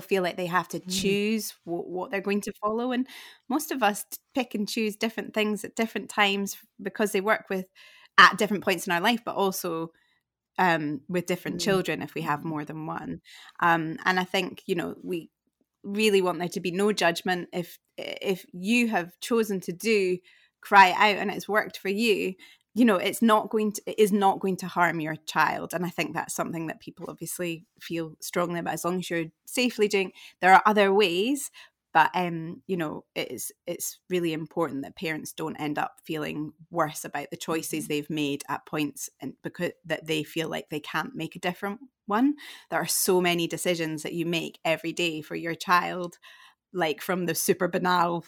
feel like they have to choose what they're going to follow, and most of us pick and choose different things at different times because they work with at different points in our life, but also with different children if we have more than one. And I think we really want there to be no judgment. If you have chosen to do cry out and it's worked for you, it is not going to harm your child. And I think that's something that people obviously feel strongly about. As long as you're safely doing, there are other ways, but it's really important that parents don't end up feeling worse about the choices they've made at points, and because that they feel like they can't make a different one. There are so many decisions that you make every day for your child, like from the super banal,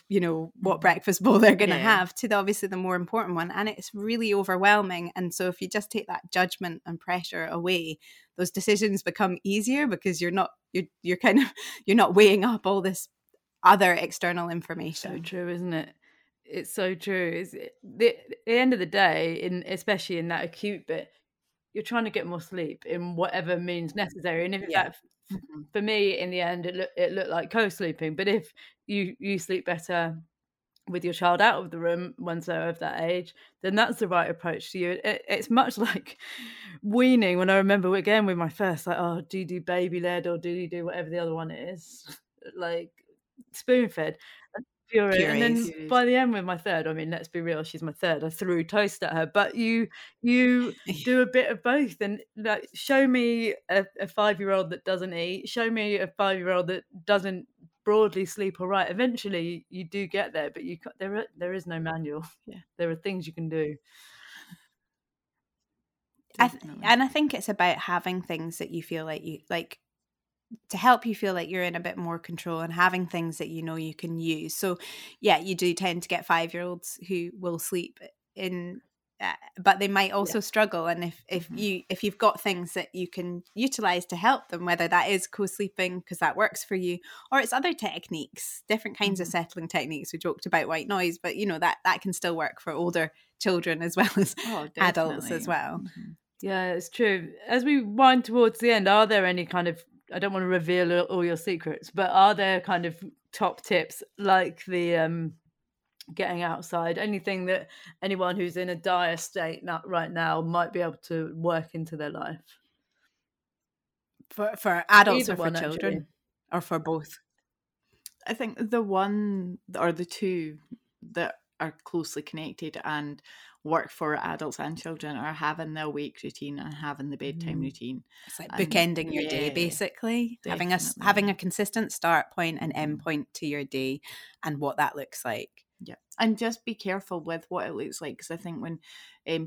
what breakfast bowl they're going to have, to obviously the more important one. And it's really overwhelming. And so if you just take that judgment and pressure away, those decisions become easier, because you're not weighing up all this other external information. So true, isn't it? It's so true. Is the end of the day, especially in that acute bit, you're trying to get more sleep in whatever means necessary. And if that, for me, in the end, it looked like co-sleeping. But if you sleep better with your child out of the room once they're of that age, then that's the right approach to you. It's much like weaning. When I remember again with my first, like, do you do baby led or do you do whatever the other one is, like spoon fed? Fury. And then by the end with my third, I mean, let's be real, she's my third. I threw toast at her, but you do a bit of both. And like, show me a 5-year-old that doesn't eat. Show me a 5-year-old that doesn't broadly sleep all right. Eventually, you do get there, but there is no manual. Yeah, there are things you can do. I think it's about having things that you feel like you like. To help you feel like you're in a bit more control and having things that you know you can use. So yeah, you do tend to get 5-year-olds who will sleep in, but they might also struggle. And if you've got things that you can utilize to help them, whether that is co-sleeping because that works for you, or it's other techniques, different kinds of settling techniques. We joked about white noise, but you know that can still work for older children as well as adults as well. Mm-hmm. Yeah, it's true. As we wind towards the end, are there any kind of, I don't want to reveal all your secrets, but are there kind of top tips like the getting outside, anything that anyone who's in a dire state right now might be able to work into their life? For adults or for children? Actually. Or for both? I think the one or the two that are closely connected and work for adults and children are having the awake routine and having the bedtime routine. It's like bookending your day, basically. Definitely. Having a consistent start point and end point to your day and what that looks like. Yeah. And just be careful with what it looks like, because I think when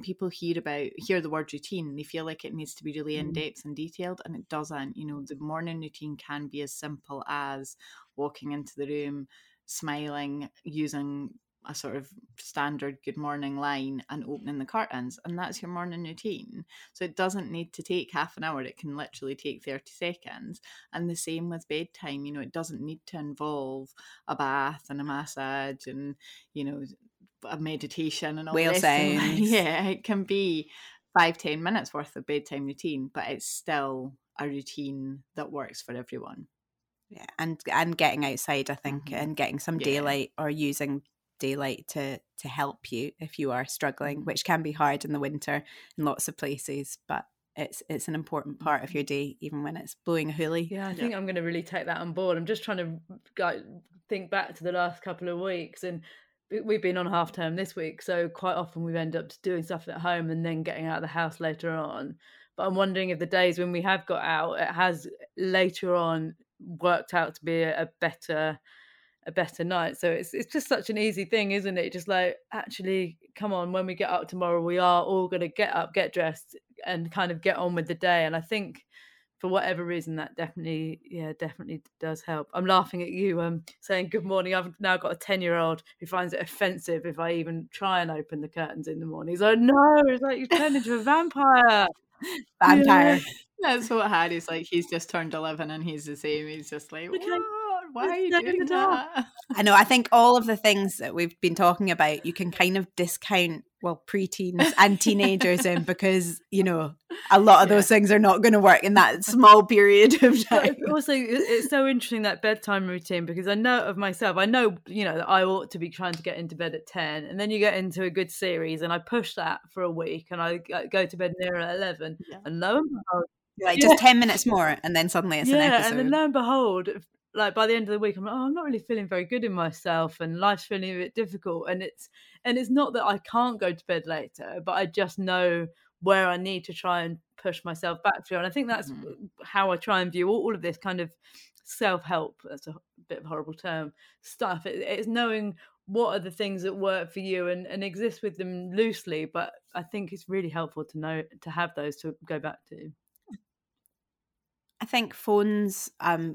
people hear the word routine, they feel like it needs to be really in-depth and detailed, and it doesn't. You know, the morning routine can be as simple as walking into the room, smiling, using a sort of standard good morning line and opening the curtains, and that's your morning routine. So it doesn't need to take half an hour, it can literally take 30 seconds. And the same with bedtime, you know, it doesn't need to involve a bath and a massage and, you know, a meditation and all this. Yeah, it can be 5-10 minutes worth of bedtime routine, but it's still a routine that works for everyone. Yeah, and getting outside, I think, and getting some daylight or using daylight to help you if you are struggling, which can be hard in the winter in lots of places, but it's an important part of your day, even when it's blowing a hoolie. Yeah, I think I'm going to really take that on board. I'm just trying to think back to the last couple of weeks, and we've been on half term this week, so quite often we end up doing stuff at home and then getting out of the house later on. But I'm wondering if the days when we have got out, it has later on worked out to be a better night. So it's just such an easy thing, isn't it? Just like, actually, come on, when we get up tomorrow, we are all going to get up, get dressed, and kind of get on with the day. And I think for whatever reason, that definitely does help. I'm laughing at you saying good morning. I've now got a 10-year-old who finds it offensive if I even try and open the curtains in the morning. He's like, no, it's like you turned into a vampire. Vampire. Yeah. That's what Harry's like. He's just turned 11 and he's the same. He's just like, what? Why are you doing that? I know. I think all of the things that we've been talking about, you can kind of discount, well, preteens and teenagers in, because, you know, a lot of those things are not going to work in that small period of time. But also, it's so interesting, that bedtime routine, because I know of myself, I know, you know, that I ought to be trying to get into bed at 10, and then you get into a good series, and I push that for a week, and I go to bed nearer at 11, and lo and behold. Like, just 10 minutes more, and then suddenly it's an episode. And then lo and behold, like by the end of the week, I'm like, oh, I'm not really feeling very good in myself, and life's feeling a bit difficult. And it's not that I can't go to bed later, but I just know where I need to try and push myself back through. And I think that's how I try and view all of this kind of self-help. That's a bit of a horrible term. Stuff. It's knowing what are the things that work for you and exist with them loosely. But I think it's really helpful to know to have those to go back to. I think phones,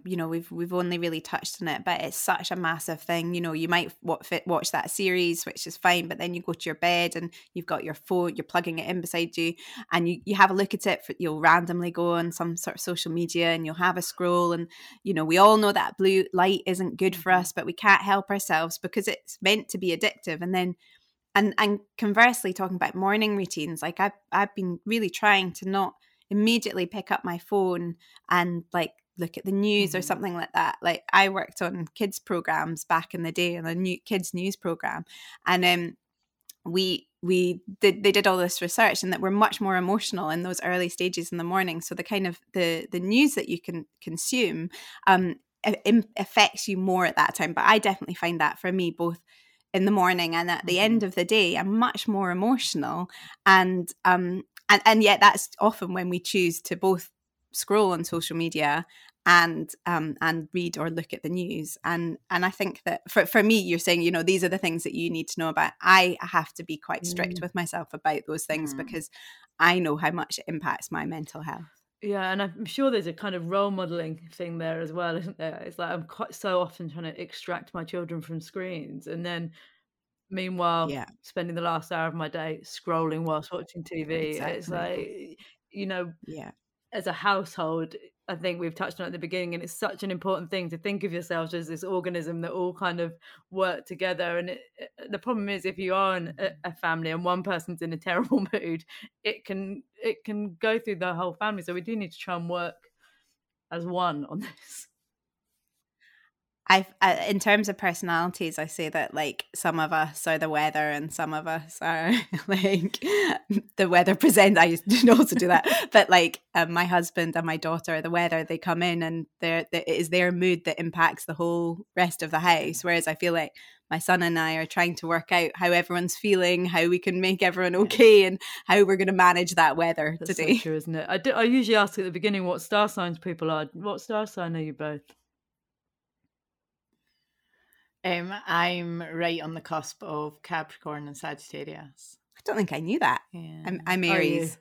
you know, we've only really touched on it, but it's such a massive thing. You know, you might watch that series, which is fine, but then you go to your bed and you've got your phone, you're plugging it in beside you, and you have a look at it. You'll randomly go on some sort of social media and you'll have a scroll, and, you know, we all know that blue light isn't good for us, but we can't help ourselves because it's meant to be addictive. And then, and conversely, talking about morning routines, like I've been really trying to not immediately pick up my phone and like look at the news or something like that. Like, I worked on kids programs back in the day, on a new kids news program, and they did all this research, and that we're much more emotional in those early stages in the morning. So the kind of the news that you can consume affects you more at that time. But I definitely find that for me, both in the morning and at the end of the day, I'm much more emotional. And yet that's often when we choose to both scroll on social media and read or look at the news. And I think that for me, you're saying, you know, these are the things that you need to know about. I have to be quite strict with myself about those things because I know how much it impacts my mental health. Yeah, and I'm sure there's a kind of role modelling thing there as well, isn't there? It's like I'm quite so often trying to extract my children from screens and then meanwhile spending the last hour of my day scrolling whilst watching TV. Exactly. It's like, you know, as a household, I think we've touched on at the beginning, and it's such an important thing to think of yourselves as this organism that all kind of work together. And the problem is, if you are in a family and one person's in a terrible mood, it can go through the whole family. So we do need to try and work as one on this. In terms of personalities, I say that like some of us are the weather and some of us are like the weather presenter. I used to also do that, but like my husband and my daughter are the weather. They come in and it is their mood that impacts the whole rest of the house. Whereas I feel like my son and I are trying to work out how everyone's feeling, how we can make everyone okay, and how we're going to manage that weather. That's today. So true, isn't it? I usually ask at the beginning what star signs people are. What star sign are you both? I'm right on the cusp of Capricorn and Sagittarius. I don't think I knew that. Yeah. I'm Aries.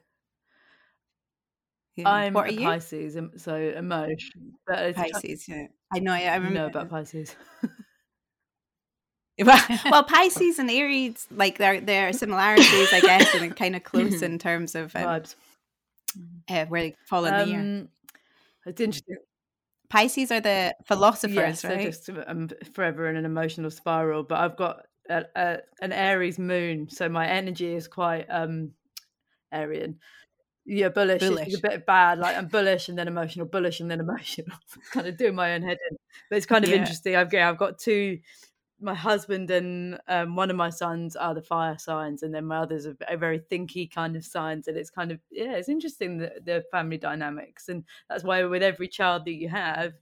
Yeah. I'm what are you? Pisces, so Emosh. Pisces, yeah. I know. I remember. You know about Pisces. well, Pisces and Aries, like there are similarities, I guess, and they're kind of close in terms of vibes. Where they fall in the year. It's interesting. Pisces are the philosophers, right? They're just forever in an emotional spiral. But I've got an Aries moon, so my energy is quite Aryan. Yeah, bullish. It's a bit bad. Like I'm bullish and then emotional, kind of doing my own head in. But it's kind of interesting. I've got two. My husband and one of my sons are the fire signs, and then my others are very thinky kind of signs. And it's kind of, it's interesting, the family dynamics. And that's why with every child that you have,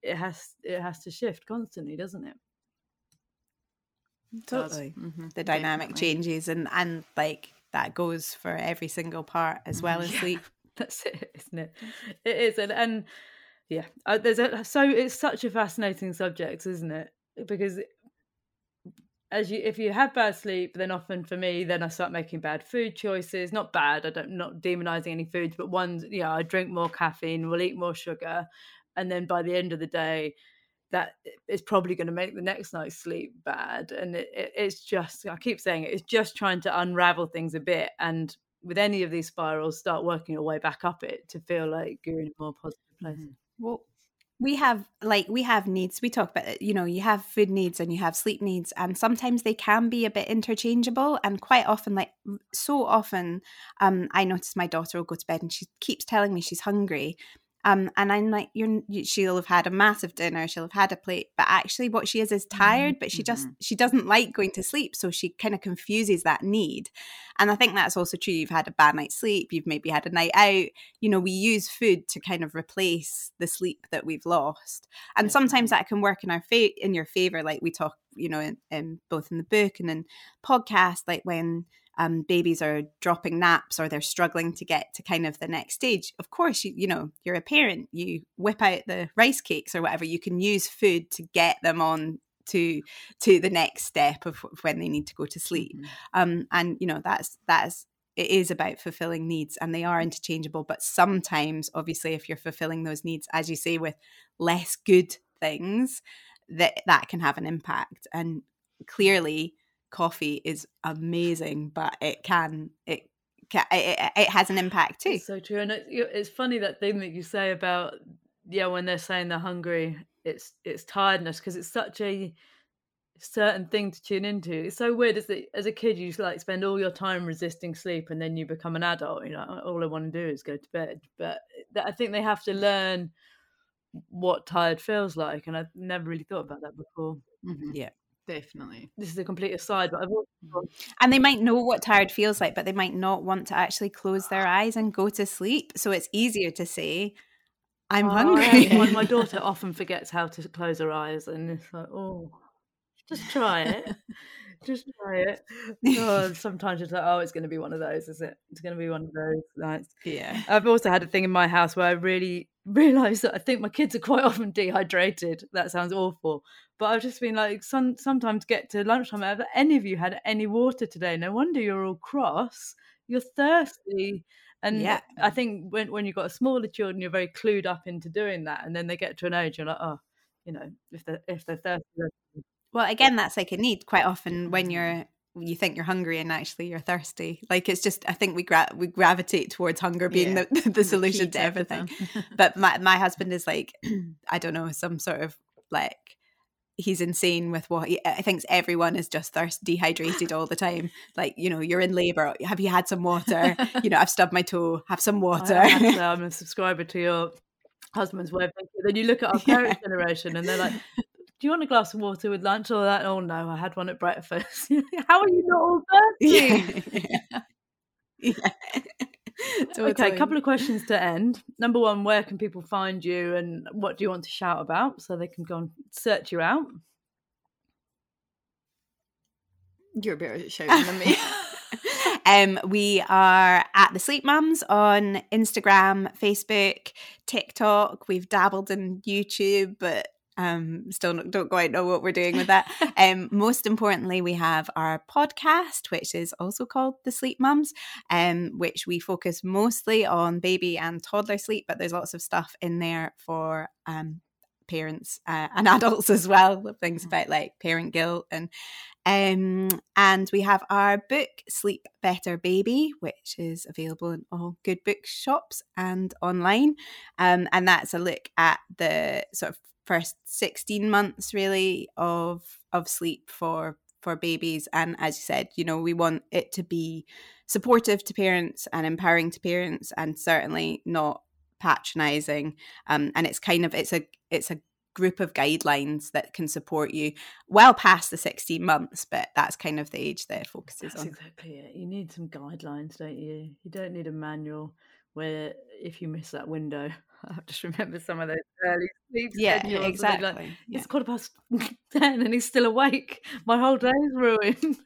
it has to shift constantly, doesn't it? Totally. Mm-hmm. The dynamic changes and like that goes for every single part as well as sleep. That's it, isn't it? It is. And it's such a fascinating subject, isn't it? Because if you have bad sleep, then often for me, then I start making bad food choices. Not bad, not demonising any foods, but ones, I drink more caffeine, will eat more sugar, and then by the end of the day, that is probably going to make the next night's sleep bad. And it's just, I keep saying it's just trying to unravel things a bit, and with any of these spirals, start working your way back up it to feel like you're in a more positive place. Mm-hmm. Well, we have needs. We talk about, you have food needs and you have sleep needs, and sometimes they can be a bit interchangeable. And quite often, like so often, I notice my daughter will go to bed and she keeps telling me she's hungry. And I'm like, she'll have had a massive dinner, she'll have had a plate, but actually what she is tired, but she doesn't like going to sleep. So she kind of confuses that need. And I think that's also true. You've had a bad night's sleep, you've maybe had a night out, we use food to kind of replace the sleep that we've lost. And sometimes that can work in in your favor. Like we talk, in both in the book and in podcasts, like when babies are dropping naps or they're struggling to get to kind of the next stage. Of course, you're a parent, you whip out the rice cakes or whatever. You can use food to get them on to the next step of when they need to go to sleep. That's it is about fulfilling needs, and they are interchangeable. But sometimes, obviously, if you're fulfilling those needs, as you say, with less good things, that can have an impact. And clearly, coffee is amazing, but it has an impact too. It's so true. And it's funny, that thing that you say about when they're saying they're hungry, it's tiredness, because it's such a certain thing to tune into. It's so weird, is that as a kid you like spend all your time resisting sleep, and then you become an adult, all I want to do is go to bed. But I think they have to learn what tired feels like, and I've never really thought about that before. Mm-hmm. Yeah. Definitely. This is a complete aside, but and they might know what tired feels like, but they might not want to actually close their eyes and go to sleep. So it's easier to say, I'm hungry. My daughter often forgets how to close her eyes, and it's like, oh, just try it. Just try it. Oh, sometimes it's like, oh, it's going to be one of those, is it? It's going to be one of those nights. Yeah. I've also had a thing in my house where I really realised that I think my kids are quite often dehydrated. That sounds awful. But I've just been like, sometimes get to lunchtime, have any of you had any water today? No wonder you're all cross. You're thirsty. And yeah. I think when you've got smaller children, you're very clued up into doing that. And then they get to an age, you're like, oh, you know, if they're thirsty. Well, again, that's like a need quite often when you think you're hungry and actually you're thirsty. Like, it's just, I think we gravitate towards hunger being the solution to everything. But my husband is like, I don't know, some sort of like, he's insane with what I think everyone is just dehydrated all the time. Like, you know, you're in labour. Have you had some water? You know, I've stubbed my toe. Have some water. I'm a subscriber to your husband's web. Then you look at our parents' generation and they're like, do you want a glass of water with lunch or that? Oh no, I had one at breakfast. How are you not all thirsty? Okay, a couple of questions to end. Number one, where can people find you and what do you want to shout about so they can go and search you out? You're better at shouting than me. We are at The Sleep Mums on Instagram, Facebook, TikTok. We've dabbled in YouTube, but still don't quite know what we're doing with that. Most importantly, we have our podcast, which is also called The Sleep Mums, which we focus mostly on baby and toddler sleep, but there's lots of stuff in there for parents and adults as well, with things about like parent guilt. And we have our book, Sleep Better Baby, which is available in all good bookshops and online. And that's a look at the sort of first 16 months really of sleep for babies. And as you said, you know, we want it to be supportive to parents and empowering to parents and certainly not patronizing. And it's kind of, it's a group of guidelines that can support you well past the 16 months, but that's kind of the age that it focuses on. That's exactly it. You need some guidelines, don't you? You don't need a manual where if you miss that window, I just remember some of those early sleep schedules. Yeah, exactly. Like, it's 10:15 and he's still awake. My whole day's ruined.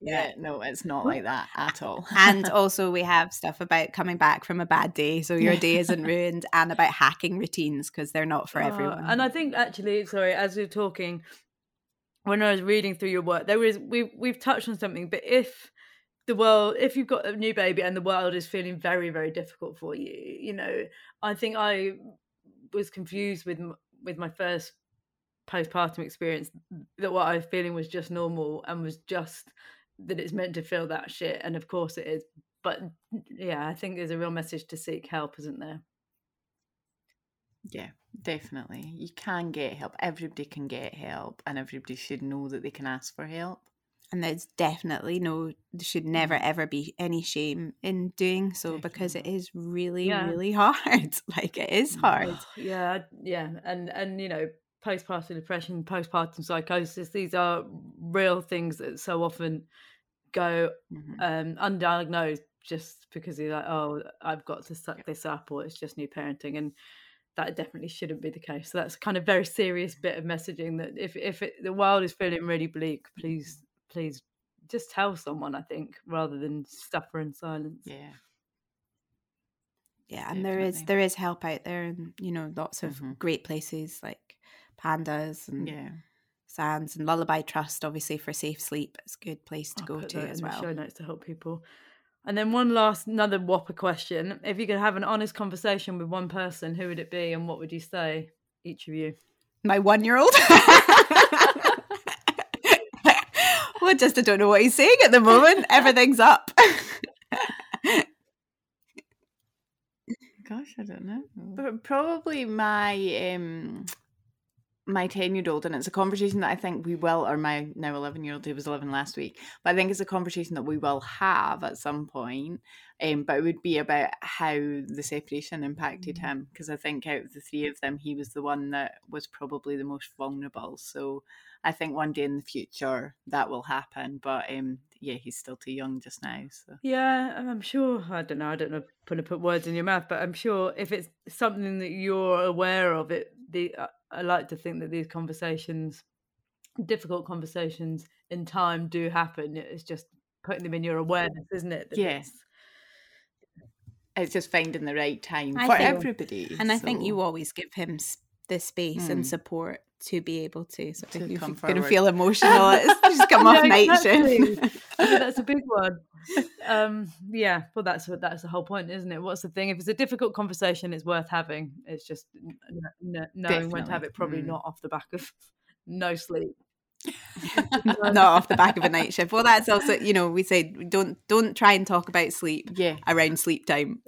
Yeah, no, it's not like that at all. And also we have stuff about coming back from a bad day, so your day isn't ruined, and about hacking routines because they're not for everyone. And I think actually, sorry, as you're talking, when I was reading through your work, there was we've touched on something, but if you've got a new baby and the world is feeling very, very difficult for you, you know, I think I was confused with my first postpartum experience that what I was feeling was just normal and was just that it's meant to feel that shit. And of course it is. But yeah, I think there's a real message to seek help, isn't there? Yeah, definitely. You can get help. Everybody can get help, and everybody should know that they can ask for help. And there's definitely there should never ever be any shame in doing so, because it is really, really hard. Like, it is hard. Yeah. And you know, postpartum depression, postpartum psychosis, these are real things that so often go undiagnosed just because you're like, oh, I've got to suck this up, or it's just new parenting. And that definitely shouldn't be the case. So that's kind of very serious bit of messaging that if the world is feeling really bleak, please just tell someone, I think, rather than suffer in silence. Yeah, and there is help out there, and you know, lots of great places like Pandas and Sands and Lullaby Trust, obviously, for safe sleep. It's a good place to go to as well. I'll put that in the show notes to help people. And then another whopper question. If you could have an honest conversation with one person, who would it be and what would you say, each of you? My 1-year-old. Well, I don't know what he's saying at the moment. Everything's up. Gosh, I don't know. But probably my my 10-year-old, and it's a conversation that I think we will, or my now 11-year-old, who was 11 last week, but I think it's a conversation that we will have at some point, but it would be about how the separation impacted him, because I think out of the three of them, he was the one that was probably the most vulnerable. So I think one day in the future that will happen. But yeah, he's still too young just now. So. Yeah, I'm sure. I don't know. I'm going to put words in your mouth, but I'm sure if it's something that you're aware of, I like to think that these conversations, difficult conversations in time, do happen. It's just putting them in your awareness, isn't it? Yes. It's just finding the right time for everybody. And I think you always give him the space and support to be able to. So if you're going to feel emotional, it's just come off night shift. That's a big one. Yeah, well, that's the whole point, isn't it? What's the thing? If it's a difficult conversation, it's worth having. It's just knowing when to have it, probably not off the back of no sleep. Not off the back of a night shift. Well, that's also, we say don't try and talk about sleep around sleep time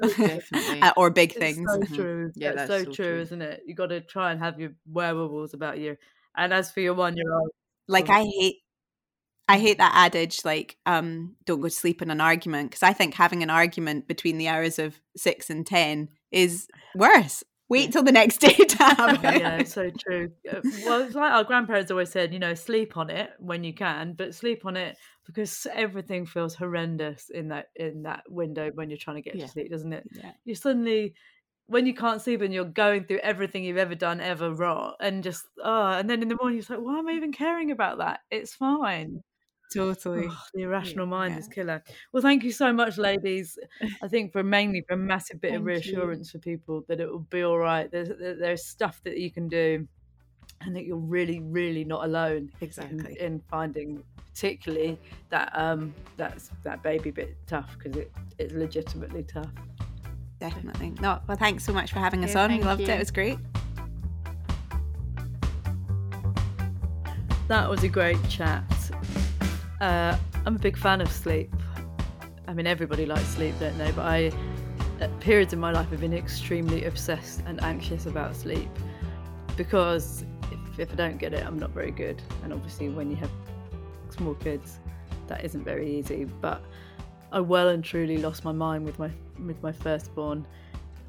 or big things. So true. Yeah, that's so true, isn't it? You got to try and have your werewolves about you. And as for your 1-year-old, like I hate that adage, like don't go to sleep in an argument, because I think having an argument between the hours of 6 and 10 is worse. Wait till the next day to have it. Yeah, so true. Well, it's like our grandparents always said, sleep on it when you can, but sleep on it because everything feels horrendous in that window when you're trying to get to sleep, doesn't it? Yeah. You suddenly, when you can't sleep and you're going through everything you've ever done, ever wrong, and just, and then in the morning it's like, why am I even caring about that? It's fine. Totally. Oh, the irrational mind is killer. Well, thank you so much, ladies. I think mainly for a massive bit of reassurance for people that it will be all right. There's stuff that you can do, and that you're really, really not alone. Exactly. In finding particularly that baby bit tough, because it's legitimately tough. Definitely. No. Well, thanks so much for having us on. We loved it. It was great. That was a great chat. I'm a big fan of sleep. I mean, everybody likes sleep, don't they? But I, at periods in my life, have been extremely obsessed and anxious about sleep, because if I don't get it, I'm not very good. And obviously when you have small kids, that isn't very easy. But I well and truly lost my mind with my firstborn,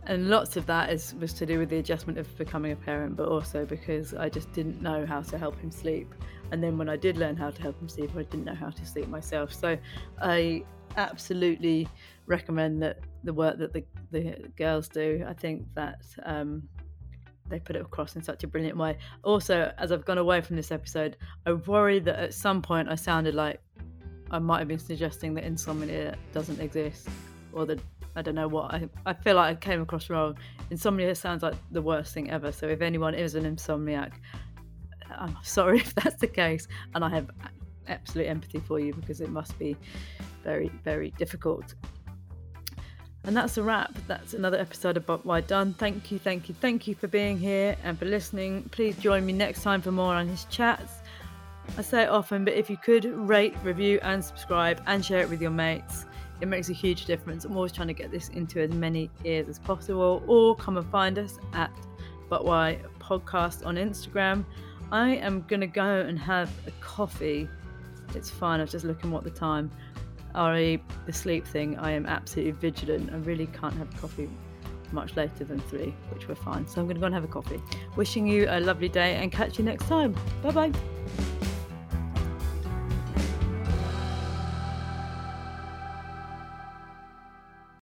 and lots of that was to do with the adjustment of becoming a parent, but also because I just didn't know how to help him sleep. And then when I did learn how to help him sleep, I didn't know how to sleep myself. So I absolutely recommend that the work that the girls do. I think that they put it across in such a brilliant way. Also, as I've gone away from this episode, I worry that at some point I sounded like I might have been suggesting that insomnia doesn't exist, or that I don't know what. I feel like I came across wrong. Insomnia sounds like the worst thing ever. So if anyone is an insomniac, I'm sorry if that's the case, and I have absolute empathy for you, because it must be very, very difficult. And that's a wrap. That's another episode of Bob Why Done. Thank you for being here and for listening. Please join me next time for more on his chats. I say it often, but if you could rate, review and subscribe and share it with your mates, it makes a huge difference. I'm always trying to get this into as many ears as possible. Or come and find us at But Why Podcast on Instagram. I am going to go and have a coffee. It's fine, I was just looking what the time. The sleep thing, I am absolutely vigilant. I really can't have coffee much later than 3, which we're fine. So I'm going to go and have a coffee. Wishing you a lovely day and catch you next time. Bye-bye.